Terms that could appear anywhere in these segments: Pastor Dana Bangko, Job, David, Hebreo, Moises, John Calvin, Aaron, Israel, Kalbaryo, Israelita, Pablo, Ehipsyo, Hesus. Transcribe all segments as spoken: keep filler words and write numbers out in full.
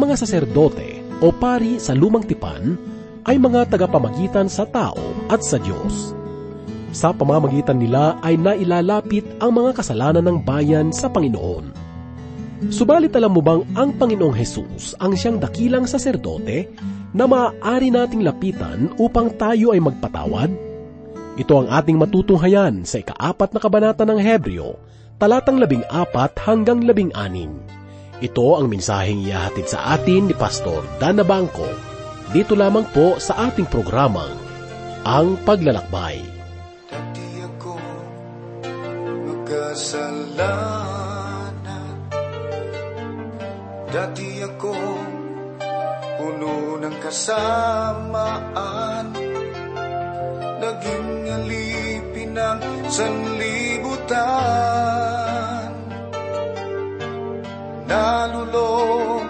Ang mga saserdote o pari sa lumang tipan ay mga tagapamagitan sa tao at sa Diyos. Sa pamamagitan nila ay nailalapit ang mga kasalanan ng bayan sa Panginoon. Subalit alam mo bang ang Panginoong Hesus ang siyang dakilang saserdote na maaari nating lapitan upang tayo ay magpatawad? Ito ang ating matutunghayan sa ikaapat na kabanata ng Hebreo, talatang labing apat hanggang labing anim. Ito ang mensaheng ihahatid sa atin ni Pastor Dana Bangko, dito lamang po sa ating programang Ang Paglalakbay. Hindi ako magkasalanan, dati ako puno ng kasamaan, naging alipin ng sanlibutan. Nalulong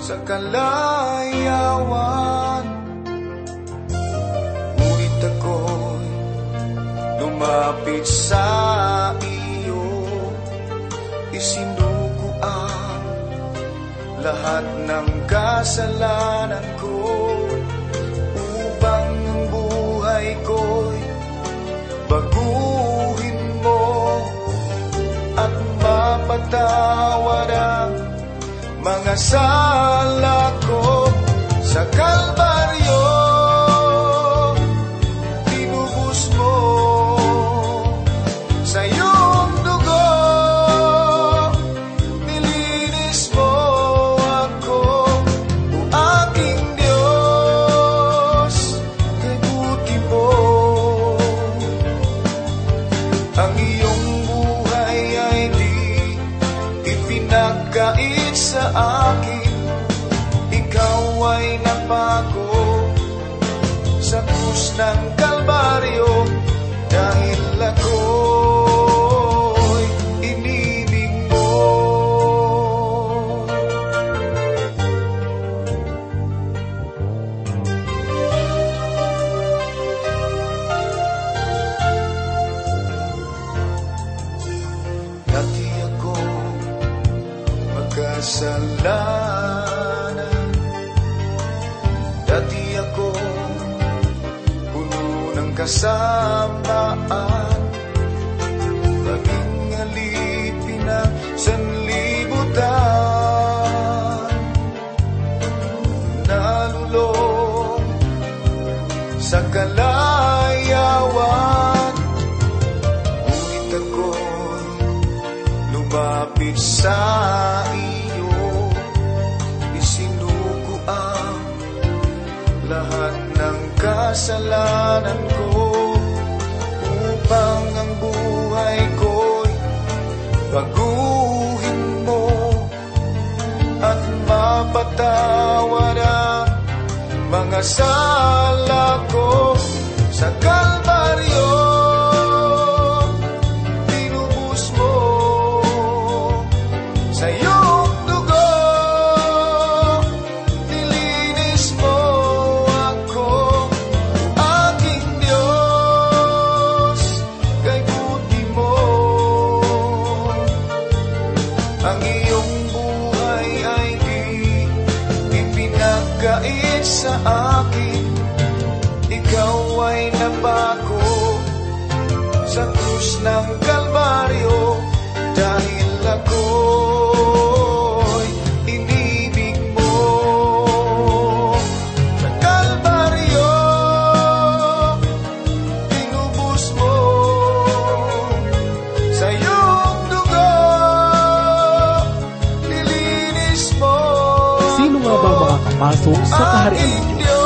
sa kalayawan, ngunit ako'y lumapit sa iyo. Isinuko ang lahat ng kasalanan ko, upang ang buhay ko'y baguhin mo at mapatawad ang mga sala ko. Sa Kalbaryo, tinubos mo sa iyong dugo, nilinis mo ako, o aking Diyos, kay buti mo. Ang iyong buhay ay di ipinagkait sa akin, ikaw ay napako sa krus ng Kalbaryo, dahil ako'y inibig mo. Dati ako kasalanan, dati ako puno ng kasamaan, naging alipin ng sanlibutan, nalulong sa kalayawan, ngunit ako'y lumapit sa iyo. Lahat ng kasalanan ko, upang ang buhay ko'y baguhin mo at mapatawad ang mga sala ko. Sa Kalbaryo, sa akin, ikaw ay napako sa krus ng Kalbaryo, dahil ako'y inibig mo. Sa Kalbaryo, tinubos mo sa iyong dugo, nilinis mo. Sino nga ba makakapasok sa kaharian ng Diyos?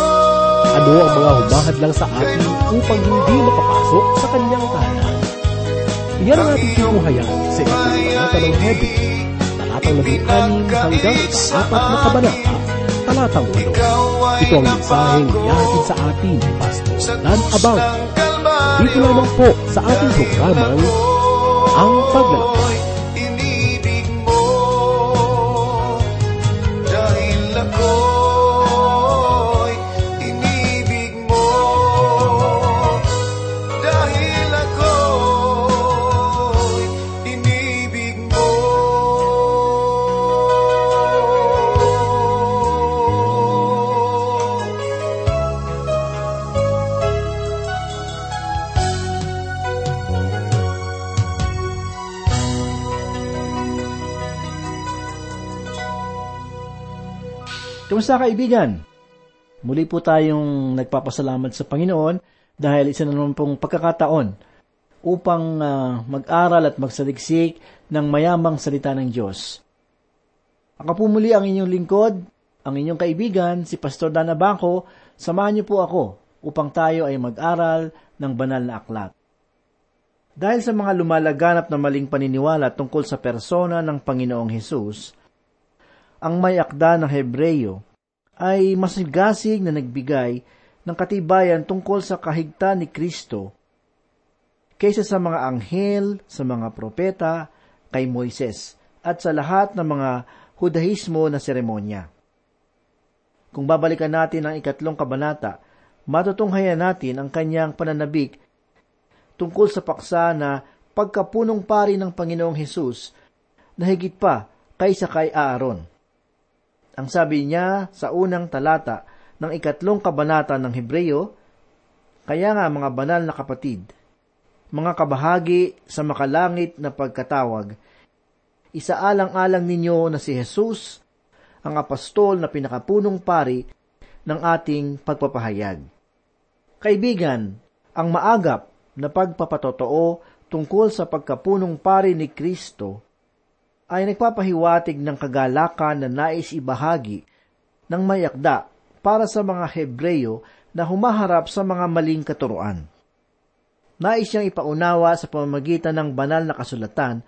Ano ang mga humahad lang sa atin upang hindi makapasok sa kanyang kaharian? Iyan ang ating tinuhayan sa ikatang banata ng Hebreo, talatang labing anim hanggang sa apat na kabanata, talatang walo. Ito ang mensaheng ihahatid sa atin ni Pastor Dan Abang. Dito lamang po sa ating programang Ang Paglalakbay. Kumusta kaibigan? Muli po tayong nagpapasalamat sa Panginoon dahil isa na naman pong pagkakataon upang uh, mag-aral at magsaliksik ng mayamang salita ng Diyos. Ako po muli ang inyong lingkod, ang inyong kaibigan, si Pastor Dana Bangko. Samahan niyo po ako upang tayo ay mag-aral ng banal na aklat. Dahil sa mga lumalaganap na maling paniniwala tungkol sa persona ng Panginoong Hesus, ang may akda ng Hebreo ay masigasig na nagbigay ng katibayan tungkol sa kahigtan ni Kristo kaysa sa mga anghel, sa mga propeta, kay Moises, at sa lahat ng mga Judaismo na seremonya. Kung babalikan natin ang ikatlong kabanata, matutunghayan natin ang kanyang pananabik tungkol sa paksa na pagkapunong pari ng Panginoong Hesus na higit pa kaysa kay Aaron. Ang sabi niya sa unang talata ng ikatlong kabanata ng Hebreo, "Kaya nga mga banal na kapatid, mga kabahagi sa makalangit na pagkatawag, isaalang-alang ninyo na si Hesus, ang apostol na pinakapunong pari ng ating pagpapahayag." Kaibigan, ang maagap na pagpapatotoo tungkol sa pagkapunong pari ni Kristo ay nagpapahiwatig ng kagalakan na nais ibahagi ng may akda para sa mga Hebreo na humaharap sa mga maling katuruan. Nais niyang ipaunawa sa pamamagitan ng banal na kasulatan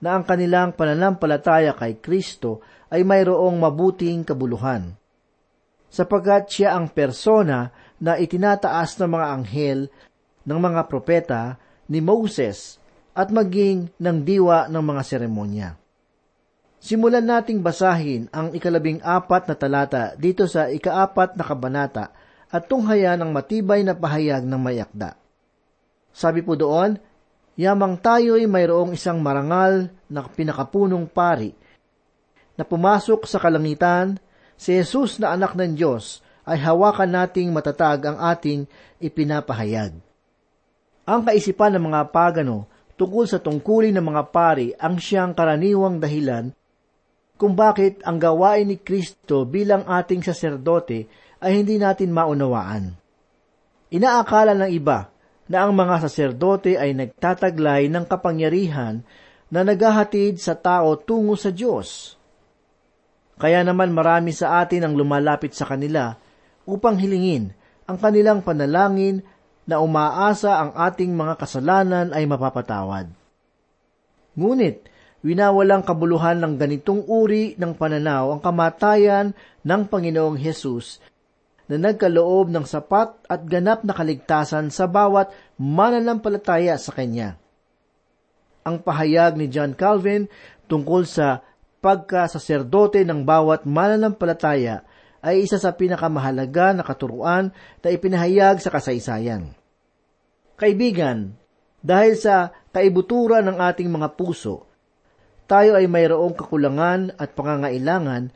na ang kanilang pananampalataya kay Kristo ay mayroong mabuting kabuluhan, sapagkat siya ang persona na itinataas ng mga anghel, ng mga propeta, ni Moses, at maging ng diwa ng mga seremonya. Simulan nating basahin ang ikalabing apat na talata dito sa ikaapat na kabanata at tunghayan ang matibay na pahayag ng may akda. Sabi po doon, "Yamang tayo'y mayroong isang marangal na pinakapunong pari na pumasok sa kalangitan, si Jesus na anak ng Diyos, ay hawakan nating matatag ang ating ipinapahayag." Ang kaisipan ng mga pagano tungkol sa tungkulin ng mga pari ang siyang karaniwang dahilan kung bakit ang gawain ni Kristo bilang ating saserdote ay hindi natin maunawaan. Inaakala ng iba na ang mga saserdote ay nagtataglay ng kapangyarihan na naghahatid sa tao tungo sa Diyos. Kaya naman marami sa atin ang lumalapit sa kanila upang hilingin ang kanilang panalangin na umaasa ang ating mga kasalanan ay mapapatawad. Ngunit, winawalang kabuluhan ng ganitong uri ng pananaw ang kamatayan ng Panginoong Hesus na nagkaloob ng sapat at ganap na kaligtasan sa bawat mananampalataya sa Kanya. Ang pahayag ni John Calvin tungkol sa pagkasaserdote ng bawat mananampalataya ay isa sa pinakamahalaga na katuruan na ipinahayag sa kasaysayan. Kaibigan, dahil sa kaibuturan ng ating mga puso, tayo ay mayroong kakulangan at pangangailangan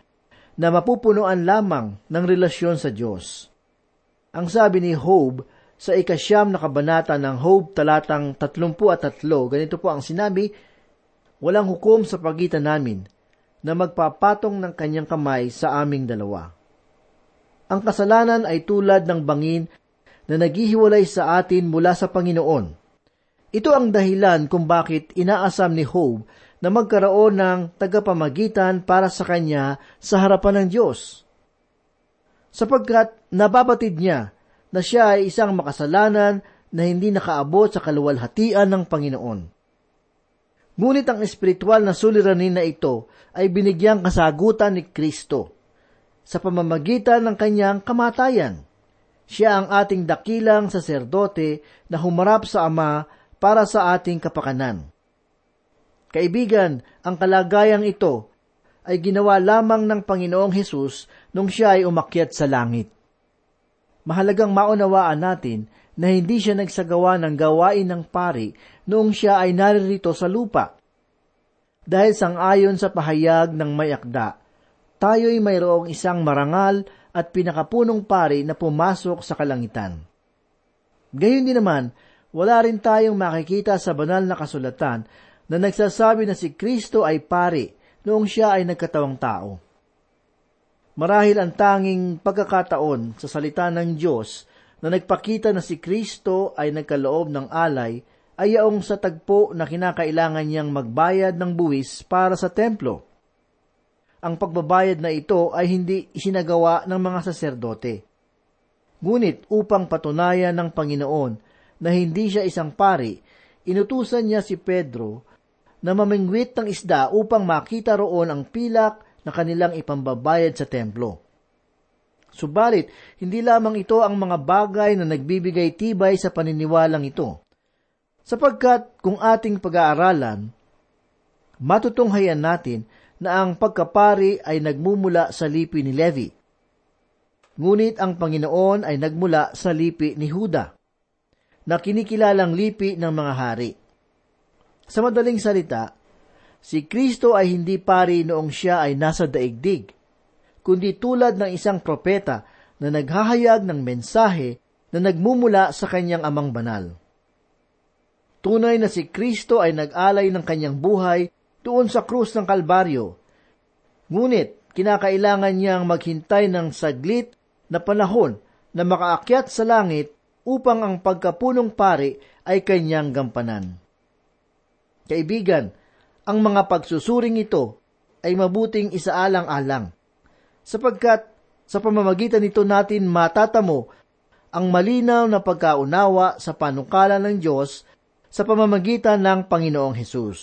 na mapupunuan lamang ng relasyon sa Diyos. Ang sabi ni Job sa ikasyam na kabanata ng Job talatang tatlumpu at tatlo, ganito po ang sinabi, "Walang hukom sa pagitan namin na magpapatong ng kanyang kamay sa aming dalawa." Ang kasalanan ay tulad ng bangin na naghihiwalay sa atin mula sa Panginoon. Ito ang dahilan kung bakit inaasam ni Job na magkaroon ng tagapamagitan para sa kanya sa harapan ng Diyos, sapagkat nababatid niya na siya ay isang makasalanan na hindi nakaabot sa kaluwalhatian ng Panginoon. Ngunit ang espiritual na suliranin na ito ay binigyang kasagutan ni Kristo sa pamamagitan ng kanyang kamatayan. Siya ang ating dakilang saserdote na humarap sa Ama para sa ating kapakanan. Kaibigan, ang kalagayang ito ay ginawa lamang ng Panginoong Hesus nung siya ay umakyat sa langit. Mahalagang maunawaan natin na hindi siya nagsagawa ng gawain ng pari noong siya ay naririto sa lupa. Dahil sang-ayon sa pahayag ng may akda, tayo'y mayroong isang marangal at pinakapunong pari na pumasok sa kalangitan. Gayun din naman, wala rin tayong makikita sa banal na kasulatan na nagsasabi na si Kristo ay pari noong siya ay nagkatawang tao. Marahil ang tanging pagkakataon sa salita ng Diyos na nagpakita na si Kristo ay nagkaloob ng alay ay yaong sa tagpo na kinakailangan niyang magbayad ng buwis para sa templo. Ang pagbabayad na ito ay hindi isinagawa ng mga saserdote. Ngunit upang patunayan ng Panginoon na hindi siya isang pari, inutusan niya si Pedro na mamingwit ng isda upang makita roon ang pilak na kanilang ipambabayad sa templo. Subalit, hindi lamang ito ang mga bagay na nagbibigay tibay sa paniniwalang ito. Sapagkat kung ating pag-aaralan, matutunghayan natin na ang pagkapari ay nagmumula sa lipi ni Levi. Ngunit ang Panginoon ay nagmula sa lipi ni Huda, na kinikilalang lipi ng mga hari. Sa madaling salita, si Kristo ay hindi pari noong siya ay nasa daigdig, kundi tulad ng isang propeta na naghahayag ng mensahe na nagmumula sa kanyang amang banal. Tunay na si Kristo ay nag-alay ng kanyang buhay doon sa krus ng Kalbaryo, ngunit kinakailangan niyang maghintay ng saglit na panahon na makaakyat sa langit upang ang pagkapunong pari ay kanyang gampanan. Kaibigan, ang mga pagsusuring ito ay mabuting isaalang-alang, sapagkat sa pamamagitan nito natin matatamo ang malinaw na pagkaunawa sa panukala ng Diyos sa pamamagitan ng Panginoong Hesus.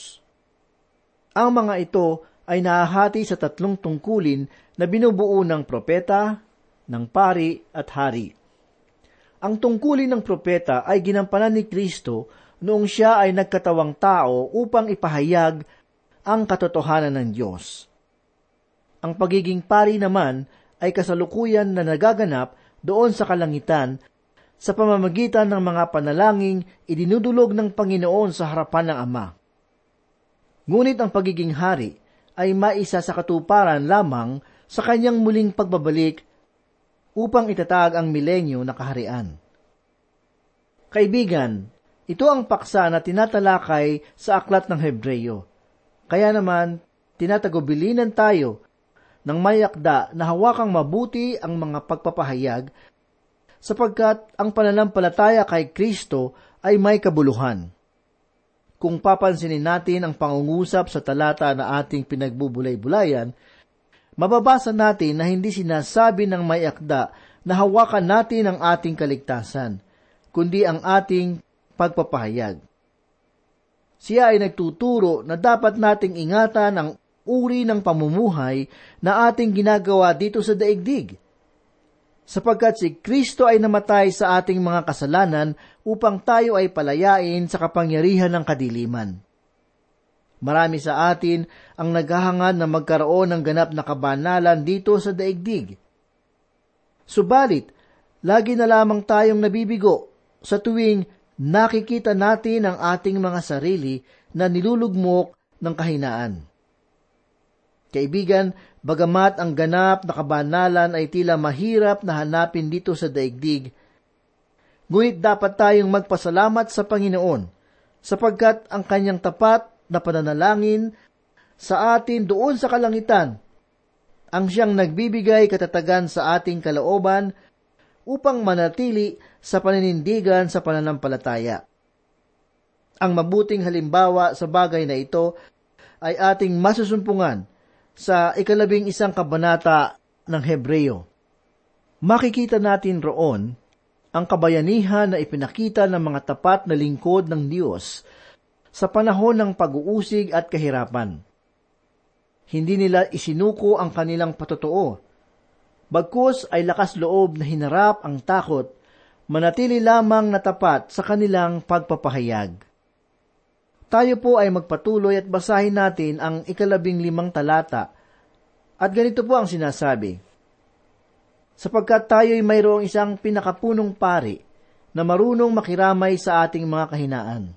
Ang mga ito ay nahahati sa tatlong tungkulin na binubuo ng propeta, ng pari at hari. Ang tungkulin ng propeta ay ginampanan ni Kristo noong siya ay nagkatawang tao upang ipahayag ang katotohanan ng Diyos. Ang pagiging pari naman ay kasalukuyan na nagaganap doon sa kalangitan sa pamamagitan ng mga panalangin idinudulog ng Panginoon sa harapan ng Ama. Ngunit ang pagiging hari ay maisa sa katuparan lamang sa kanyang muling pagbabalik upang itatag ang milenyo na kaharian. Kaibigan, ito ang paksa na tinatalakay sa aklat ng Hebreo. Kaya naman, tinatagubilinan tayo ng mayakda na hawakang mabuti ang mga pagpapahayag sapagkat ang pananampalataya kay Kristo ay may kabuluhan. Kung papansinin natin ang pangungusap sa talata na ating pinagbubulay-bulayan, mababasa natin na hindi sinasabi ng mayakda na hawakan natin ang ating kaligtasan, kundi ang ating pagpapahayag. Siya ay nagtuturo na dapat nating ingatan ang uri ng pamumuhay na ating ginagawa dito sa daigdig, sapagkat si Kristo ay namatay sa ating mga kasalanan upang tayo ay palayain sa kapangyarihan ng kadiliman. Marami sa atin ang naghahangad na magkaroon ng ganap na kabanalan dito sa daigdig. Subalit, lagi na lamang tayong nabibigo sa tuwing nakikita natin ang ating mga sarili na nilulugmok ng kahinaan. Kaibigan, bagamat ang ganap na kabanalan ay tila mahirap na hanapin dito sa daigdig, ngunit dapat tayong magpasalamat sa Panginoon, sapagkat ang kanyang tapat na pananalangin sa atin doon sa kalangitan, ang siyang nagbibigay katatagan sa ating kalooban upang manatili sa paninindigan sa pananampalataya. Ang mabuting halimbawa sa bagay na ito ay ating masusumpungan sa ikalabing isang kabanata ng Hebreo. Makikita natin roon ang kabayanihan na ipinakita ng mga tapat na lingkod ng Diyos sa panahon ng pag-uusig at kahirapan. Hindi nila isinuko ang kanilang patotoo, bagkus ay lakas loob na hinarap ang takot, manatili lamang na tapat sa kanilang pagpapahayag. Tayo po ay magpatuloy at basahin natin ang ikalabing limang talata. At ganito po ang sinasabi, sapagkat tayo'y mayroong isang pinakapunong pari na marunong makiramay sa ating mga kahinaan.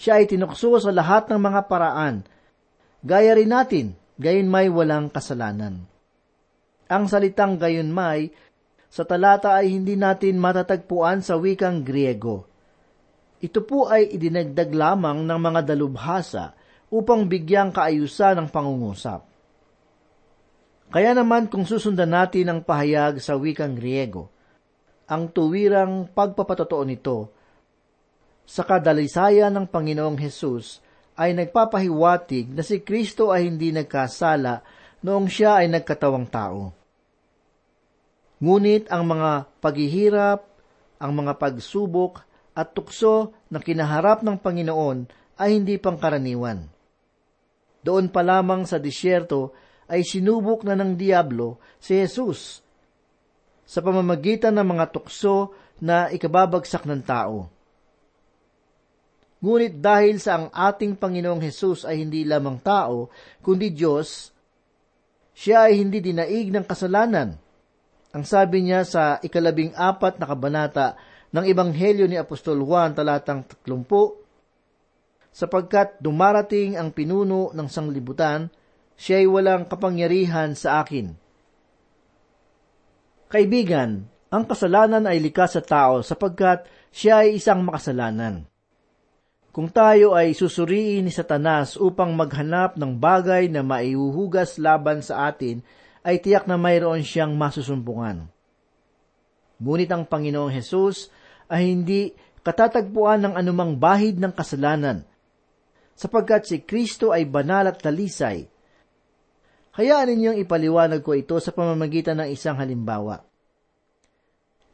Siya ay tinukso sa lahat ng mga paraan, gaya rin natin, gayon may walang kasalanan. Ang salitang gayon may sa talata ay hindi natin matatagpuan sa wikang Griego. Ito po ay idinagdag lamang ng mga dalubhasa upang bigyang kaayusan ng pangungusap. Kaya naman kung susundan natin ang pahayag sa wikang Griego, ang tuwirang pagpapatotoo nito sa kadalisayan ng Panginoong Hesus ay nagpapahiwatig na si Kristo ay hindi nagkasala noong siya ay nagkatawang tao. Ngunit ang mga paghihirap, ang mga pagsubok at tukso na kinaharap ng Panginoon ay hindi pangkaraniwan. Doon pa lamang sa disyerto ay sinubok na ng Diablo si Jesus sa pamamagitan ng mga tukso na ikababagsak ng tao. Ngunit dahil sa ang ating Panginoong Hesus ay hindi lamang tao, kundi Diyos, siya ay hindi dinaig ng kasalanan. Ang sabi niya sa ikalabing apat na kabanata ng Ebanghelyo ni Apostol Juan, talatang tatlumpung, sapagkat dumarating ang pinuno ng sanglibutan, siya'y walang kapangyarihan sa akin. Kaibigan, ang kasalanan ay likas sa tao sapagkat siya ay isang makasalanan. Kung tayo ay susuriin ni Satanas upang maghanap ng bagay na maihuhugas laban sa atin, ay tiyak na mayroon siyang masusumpungan. Ngunit ang Panginoong Hesus ay hindi katatagpuan ng anumang bahid ng kasalanan, sapagkat si Kristo ay banal at talisay. Hayaan ninyong ipaliwanag ko ito sa pamamagitan ng isang halimbawa.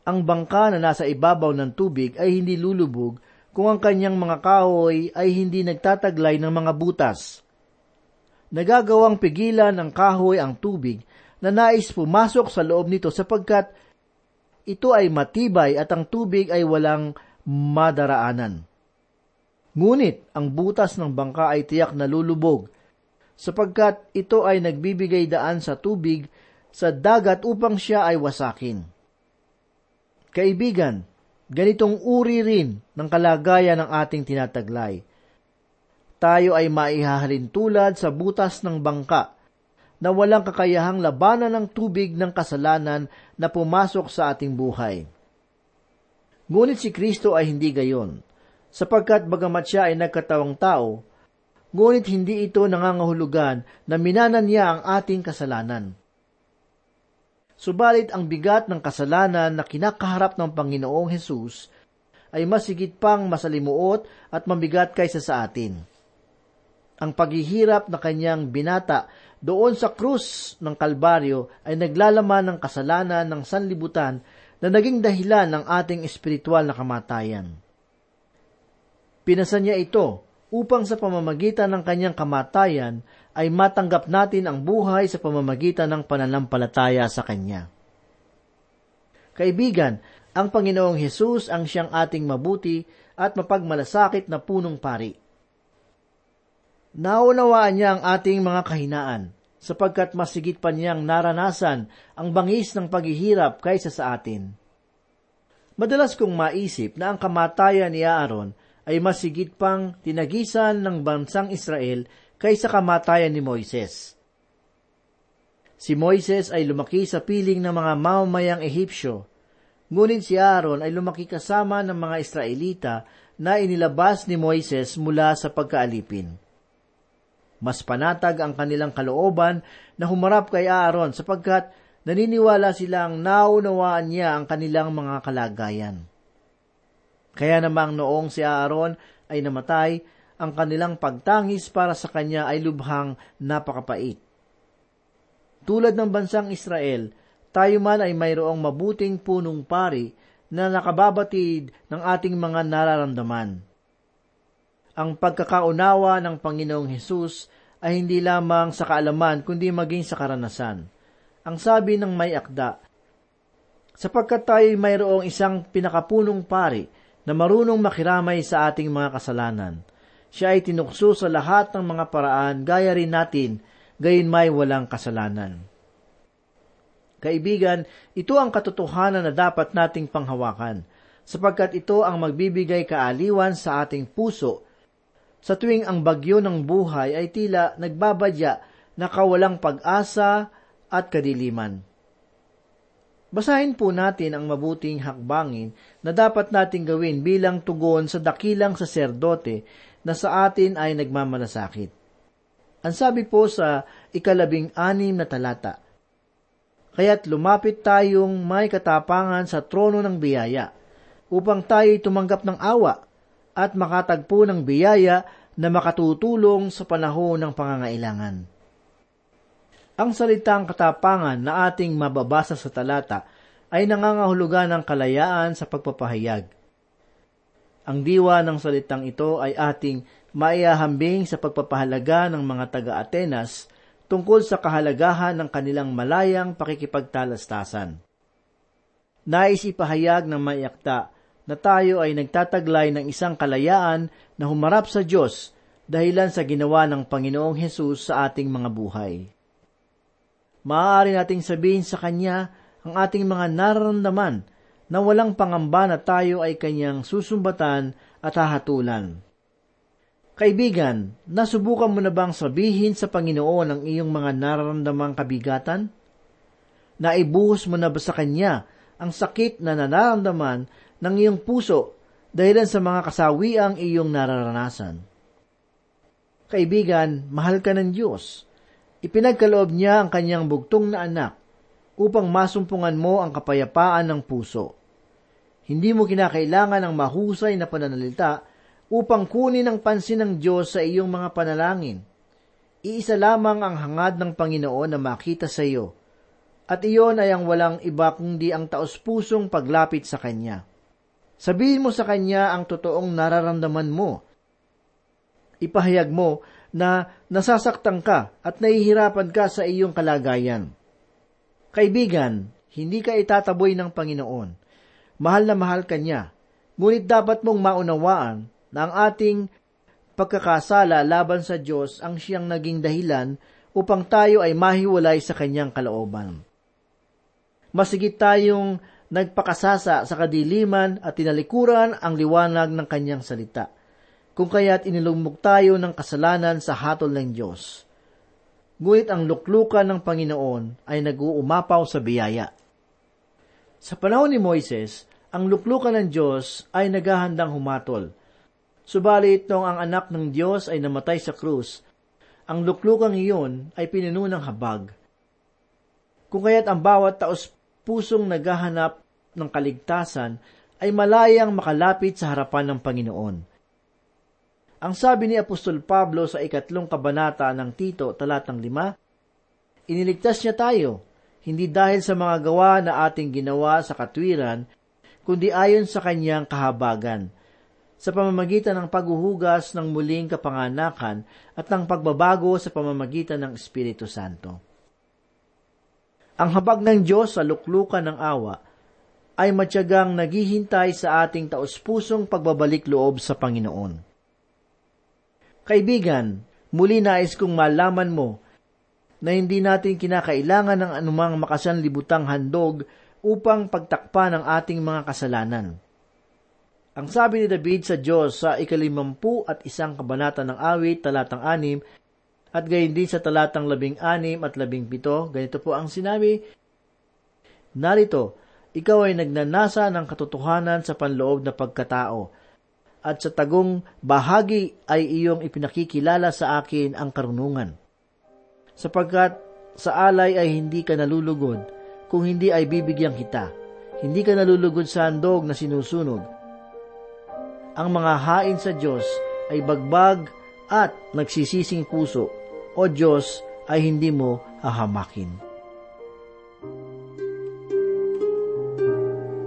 Ang bangka na nasa ibabaw ng tubig ay hindi lulubog kung ang kanyang mga kahoy ay hindi nagtataglay ng mga butas. Nagagawang pigilan ng kahoy ang tubig na nais pumasok sa loob nito sapagkat ito ay matibay at ang tubig ay walang madaraanan. Ngunit ang butas ng bangka ay tiyak na lulubog, sapagkat ito ay nagbibigay daan sa tubig sa dagat upang siya ay wasakin. Kaibigan, ganitong uri rin ng kalagayan ng ating tinataglay. Tayo ay maihahalin tulad sa butas ng bangka na walang kakayahang labanan ng tubig ng kasalanan na pumasok sa ating buhay. Ngunit si Kristo ay hindi gayon, sapagkat bagamat siya ay nagkatawang tao, ngunit hindi ito nangangahulugan na minanan niya ang ating kasalanan. Subalit ang bigat ng kasalanan na kinakaharap ng Panginoong Hesus ay mas higit pang masalimuot at mabigat kaysa sa atin. Ang paghihirap na kanyang binata doon sa krus ng Kalbaryo ay naglalaman ng kasalanan ng sanlibutan na naging dahilan ng ating espiritual na kamatayan. Pinasa niya ito upang sa pamamagitan ng kanyang kamatayan ay matanggap natin ang buhay sa pamamagitan ng pananampalataya sa kanya. Kaibigan, ang Panginoong Hesus ang siyang ating mabuti at mapagmalasakit na punong pari. Naunawaan niya ang ating mga kahinaan, sapagkat mas higit pa niyang naranasan ang bangis ng paghihirap kaysa sa atin. Madalas kong maisip na ang kamatayan ni Aaron ay mas higit pang tinagisan ng bansang Israel kaysa kamatayan ni Moises. Si Moises ay lumaki sa piling ng mga mamamayang Ehipsyo, ngunit si Aaron ay lumaki kasama ng mga Israelita na inilabas ni Moises mula sa pagkaalipin. Mas panatag ang kanilang kalooban na humarap kay Aaron sapagkat naniniwala silang naunawaan niya ang kanilang mga kalagayan. Kaya namang noong si Aaron ay namatay, ang kanilang pagtangis para sa kanya ay lubhang napakapait. Tulad ng bansang Israel, tayo man ay mayroong mabuting punong pari na nakababatid ng ating mga nararamdaman. Ang pagkakaunawa ng Panginoong Hesus ay hindi lamang sa kaalaman kundi maging sa karanasan. Ang sabi ng may akda, sapagkat tayo ay mayroong isang pinakapunong pari na marunong makiramay sa ating mga kasalanan. Siya ay tinukso sa lahat ng mga paraan, gaya rin natin, gayon may walang kasalanan. Kaibigan, ito ang katotohanan na dapat nating panghawakan, sapagkat ito ang magbibigay kaaliwan sa ating puso, sa tuwing ang bagyo ng buhay ay tila nagbabadya na kawalang pag-asa at kadiliman. Basahin po natin ang mabuting hakbangin na dapat nating gawin bilang tugon sa dakilang saserdote na sa atin ay nagmamalasakit. Ang sabi po sa ikalabing anim na talata, kaya't lumapit tayong may katapangan sa trono ng biyaya, upang tayo'y tumanggap ng awa at makatagpo ng biyaya na makatutulong sa panahon ng pangangailangan. Ang salitang katapangan na ating mababasa sa talata ay nangangahulugan ng kalayaan sa pagpapahayag. Ang diwa ng salitang ito ay ating maiahambing sa pagpapahalaga ng mga taga-Atenas tungkol sa kahalagahan ng kanilang malayang pakikipagtalastasan. Nais ipahayag ng maiakta na tayo ay nagtataglay ng isang kalayaan na humarap sa Diyos dahilan sa ginawa ng Panginoong Hesus sa ating mga buhay. Maaari nating sabihin sa Kanya ang ating mga nararamdaman na walang pangamba na tayo ay Kanyang susumbatan at hahatulan. Kaibigan, nasubukan mo na bang sabihin sa Panginoon ang iyong mga nararamdamang kabigatan? Naibuhos mo na ba sa Kanya ang sakit na nararamdaman ng iyong puso dahilan sa mga kasawiang iyong nararanasan? Kaibigan, mahal ka ng Diyos. Ipinagkaloob Niya ang Kanyang bugtong na anak upang masumpungan mo ang kapayapaan ng puso. Hindi mo kinakailangan ng mahusay na pananalita upang kunin ang pansin ng Diyos sa iyong mga panalangin. Iisa lamang ang hangad ng Panginoon na makita sa iyo, at iyon ay ang walang iba kundi ang taos-pusong paglapit sa Kanya. Sabihin mo sa Kanya ang totoong nararamdaman mo. Ipahayag mo na nasasaktan ka at nahihirapan ka sa iyong kalagayan. Kaibigan, hindi ka itataboy ng Panginoon. Mahal na mahal ka Niya, ngunit dapat mong maunawaan na ang ating pagkakasala laban sa Diyos ang siyang naging dahilan upang tayo ay mahiwalay sa Kanyang kalooban. Masigit tayong nagpakasasa sa kadiliman at tinalikuran ang liwanag ng Kanyang salita, kung kaya't inilugmok tayo ng kasalanan sa hatol ng Diyos. Ngunit ang luklukan ng Panginoon ay nag-uumapaw sa biyaya. Sa panahon ni Moises, ang luklukan ng Diyos ay naghahandang humatol. Subalit noong ang anak ng Diyos ay namatay sa krus, ang luklukang iyon ay pinuno ng habag. Kung kaya't ang bawat taos-pusong naghahanap ng kaligtasan ay malayang makalapit sa harapan ng Panginoon. Ang sabi ni Apostol Pablo sa ikatlong kabanata ng Tito, talatang lima, "Iniligtas Niya tayo, hindi dahil sa mga gawa na ating ginawa sa katwiran, kundi ayon sa Kanyang kahabagan, sa pamamagitan ng paghuhugas ng muling kapanganakan at ng pagbabago sa pamamagitan ng Espiritu Santo." Ang habag ng Diyos sa luklukan ng awa ay matyagang naghihintay sa ating taus-pusong pagbabalik loob sa Panginoon. Kaibigan, muli nais kong malaman mo na hindi natin kinakailangan ng anumang makasanlibutang handog upang pagtakpan ang ating mga kasalanan. Ang sabi ni David sa Diyos sa ikalimampu at isang kabanata ng awit, talatang anim, at gayon din sa talatang labing anim at labing pito, ganito po ang sinabi, "Narito, ikaw ay nagnanasa ng katotohanan sa panloob na pagkatao, at sa tagong bahagi ay iyong ipinakikilala sa akin ang karunungan. Sapagkat sa alay ay hindi ka nalulugod, kung hindi ay bibigyan kita. Hindi ka nalulugod sa handog na sinusunog. Ang mga hain sa Diyos ay bagbag at nagsisising puso, o Diyos ay hindi mo hahamakin."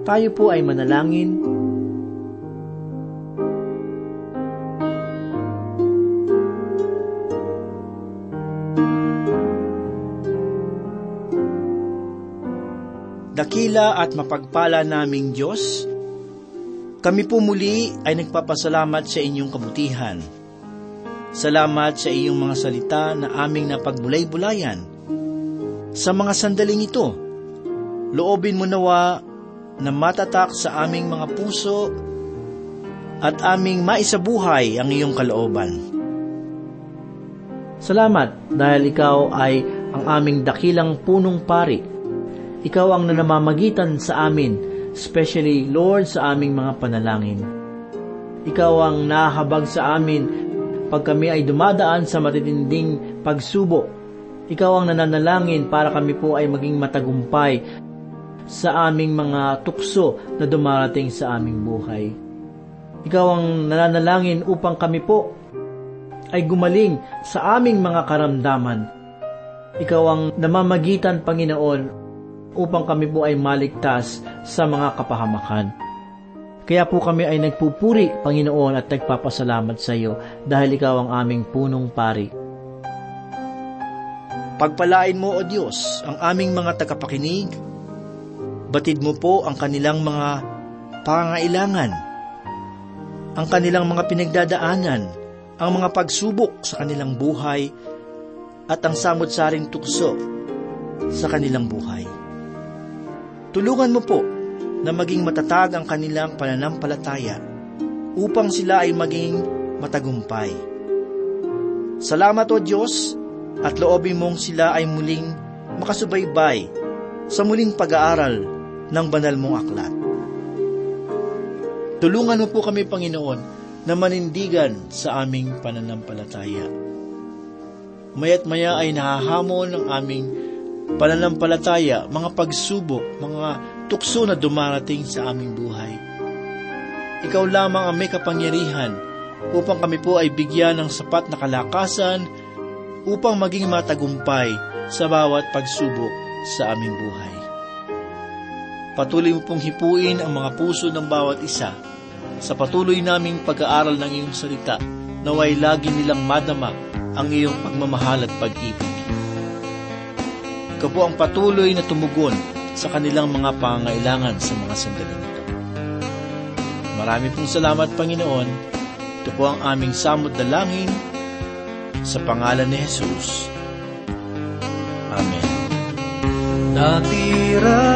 Tayo po ay manalangin. Dakila at mapagpala naming Diyos, kami po muli ay nagpapasalamat sa inyong kabutihan. Salamat sa iyong mga salita na aming napagbulay-bulayan. Sa mga sandaling ito, loobin mo nawa na matatak sa aming mga puso at aming maisabuhay ang iyong kalooban. Salamat dahil ikaw ay ang aming dakilang punong pari. Ikaw ang nanamamagitan sa amin, especially, Lord, sa aming mga panalangin. Ikaw ang nahabag sa amin pag kami ay dumadaan sa matitinding pagsubok Ikaw ang nananalangin para kami po ay maging matagumpay sa aming mga tukso na dumarating sa aming buhay. Ikaw ang nananalangin upang kami po ay gumaling sa aming mga karamdaman. Ikaw ang namamagitan, Panginoon, upang kami po ay maligtas sa mga kapahamakan. Kaya po kami ay nagpupuri, Panginoon, at nagpapasalamat sa iyo dahil ikaw ang aming punong pari. Pagpalain mo, O Diyos, ang aming mga tagapakinig. Batid mo po ang kanilang mga pangailangan, ang kanilang mga pinagdadaanan, ang mga pagsubok sa kanilang buhay, at ang samot-saring tukso sa kanilang buhay. Tulungan mo po na maging matatag ang kanilang pananampalataya upang sila ay maging matagumpay. Salamat, O Diyos, at loobin mong sila ay muling makasubaybay sa muling pag-aaral ng banal mong aklat. Tulungan mo po kami, Panginoon, na manindigan sa aming pananampalataya. Maya't maya ay nahahamon ng aming pananampalataya, mga pagsubok, mga tukso na dumarating sa aming buhay. Ikaw lamang ang may kapangyarihan upang kami po ay bigyan ng sapat na kalakasan upang maging matagumpay sa bawat pagsubok sa aming buhay. Patuloy mo pong hipuin ang mga puso ng bawat isa sa patuloy naming pag-aaral ng iyong salita, naway lagi nilang madama ang iyong pagmamahal at pag-ibig. Ikaw po ang patuloy na tumugon sa kanilang mga pangailangan sa mga sandaling ito. Marami pong salamat, Panginoon. Ito po ang aming samot na langin sa pangalan ni Jesus. Amen. Natira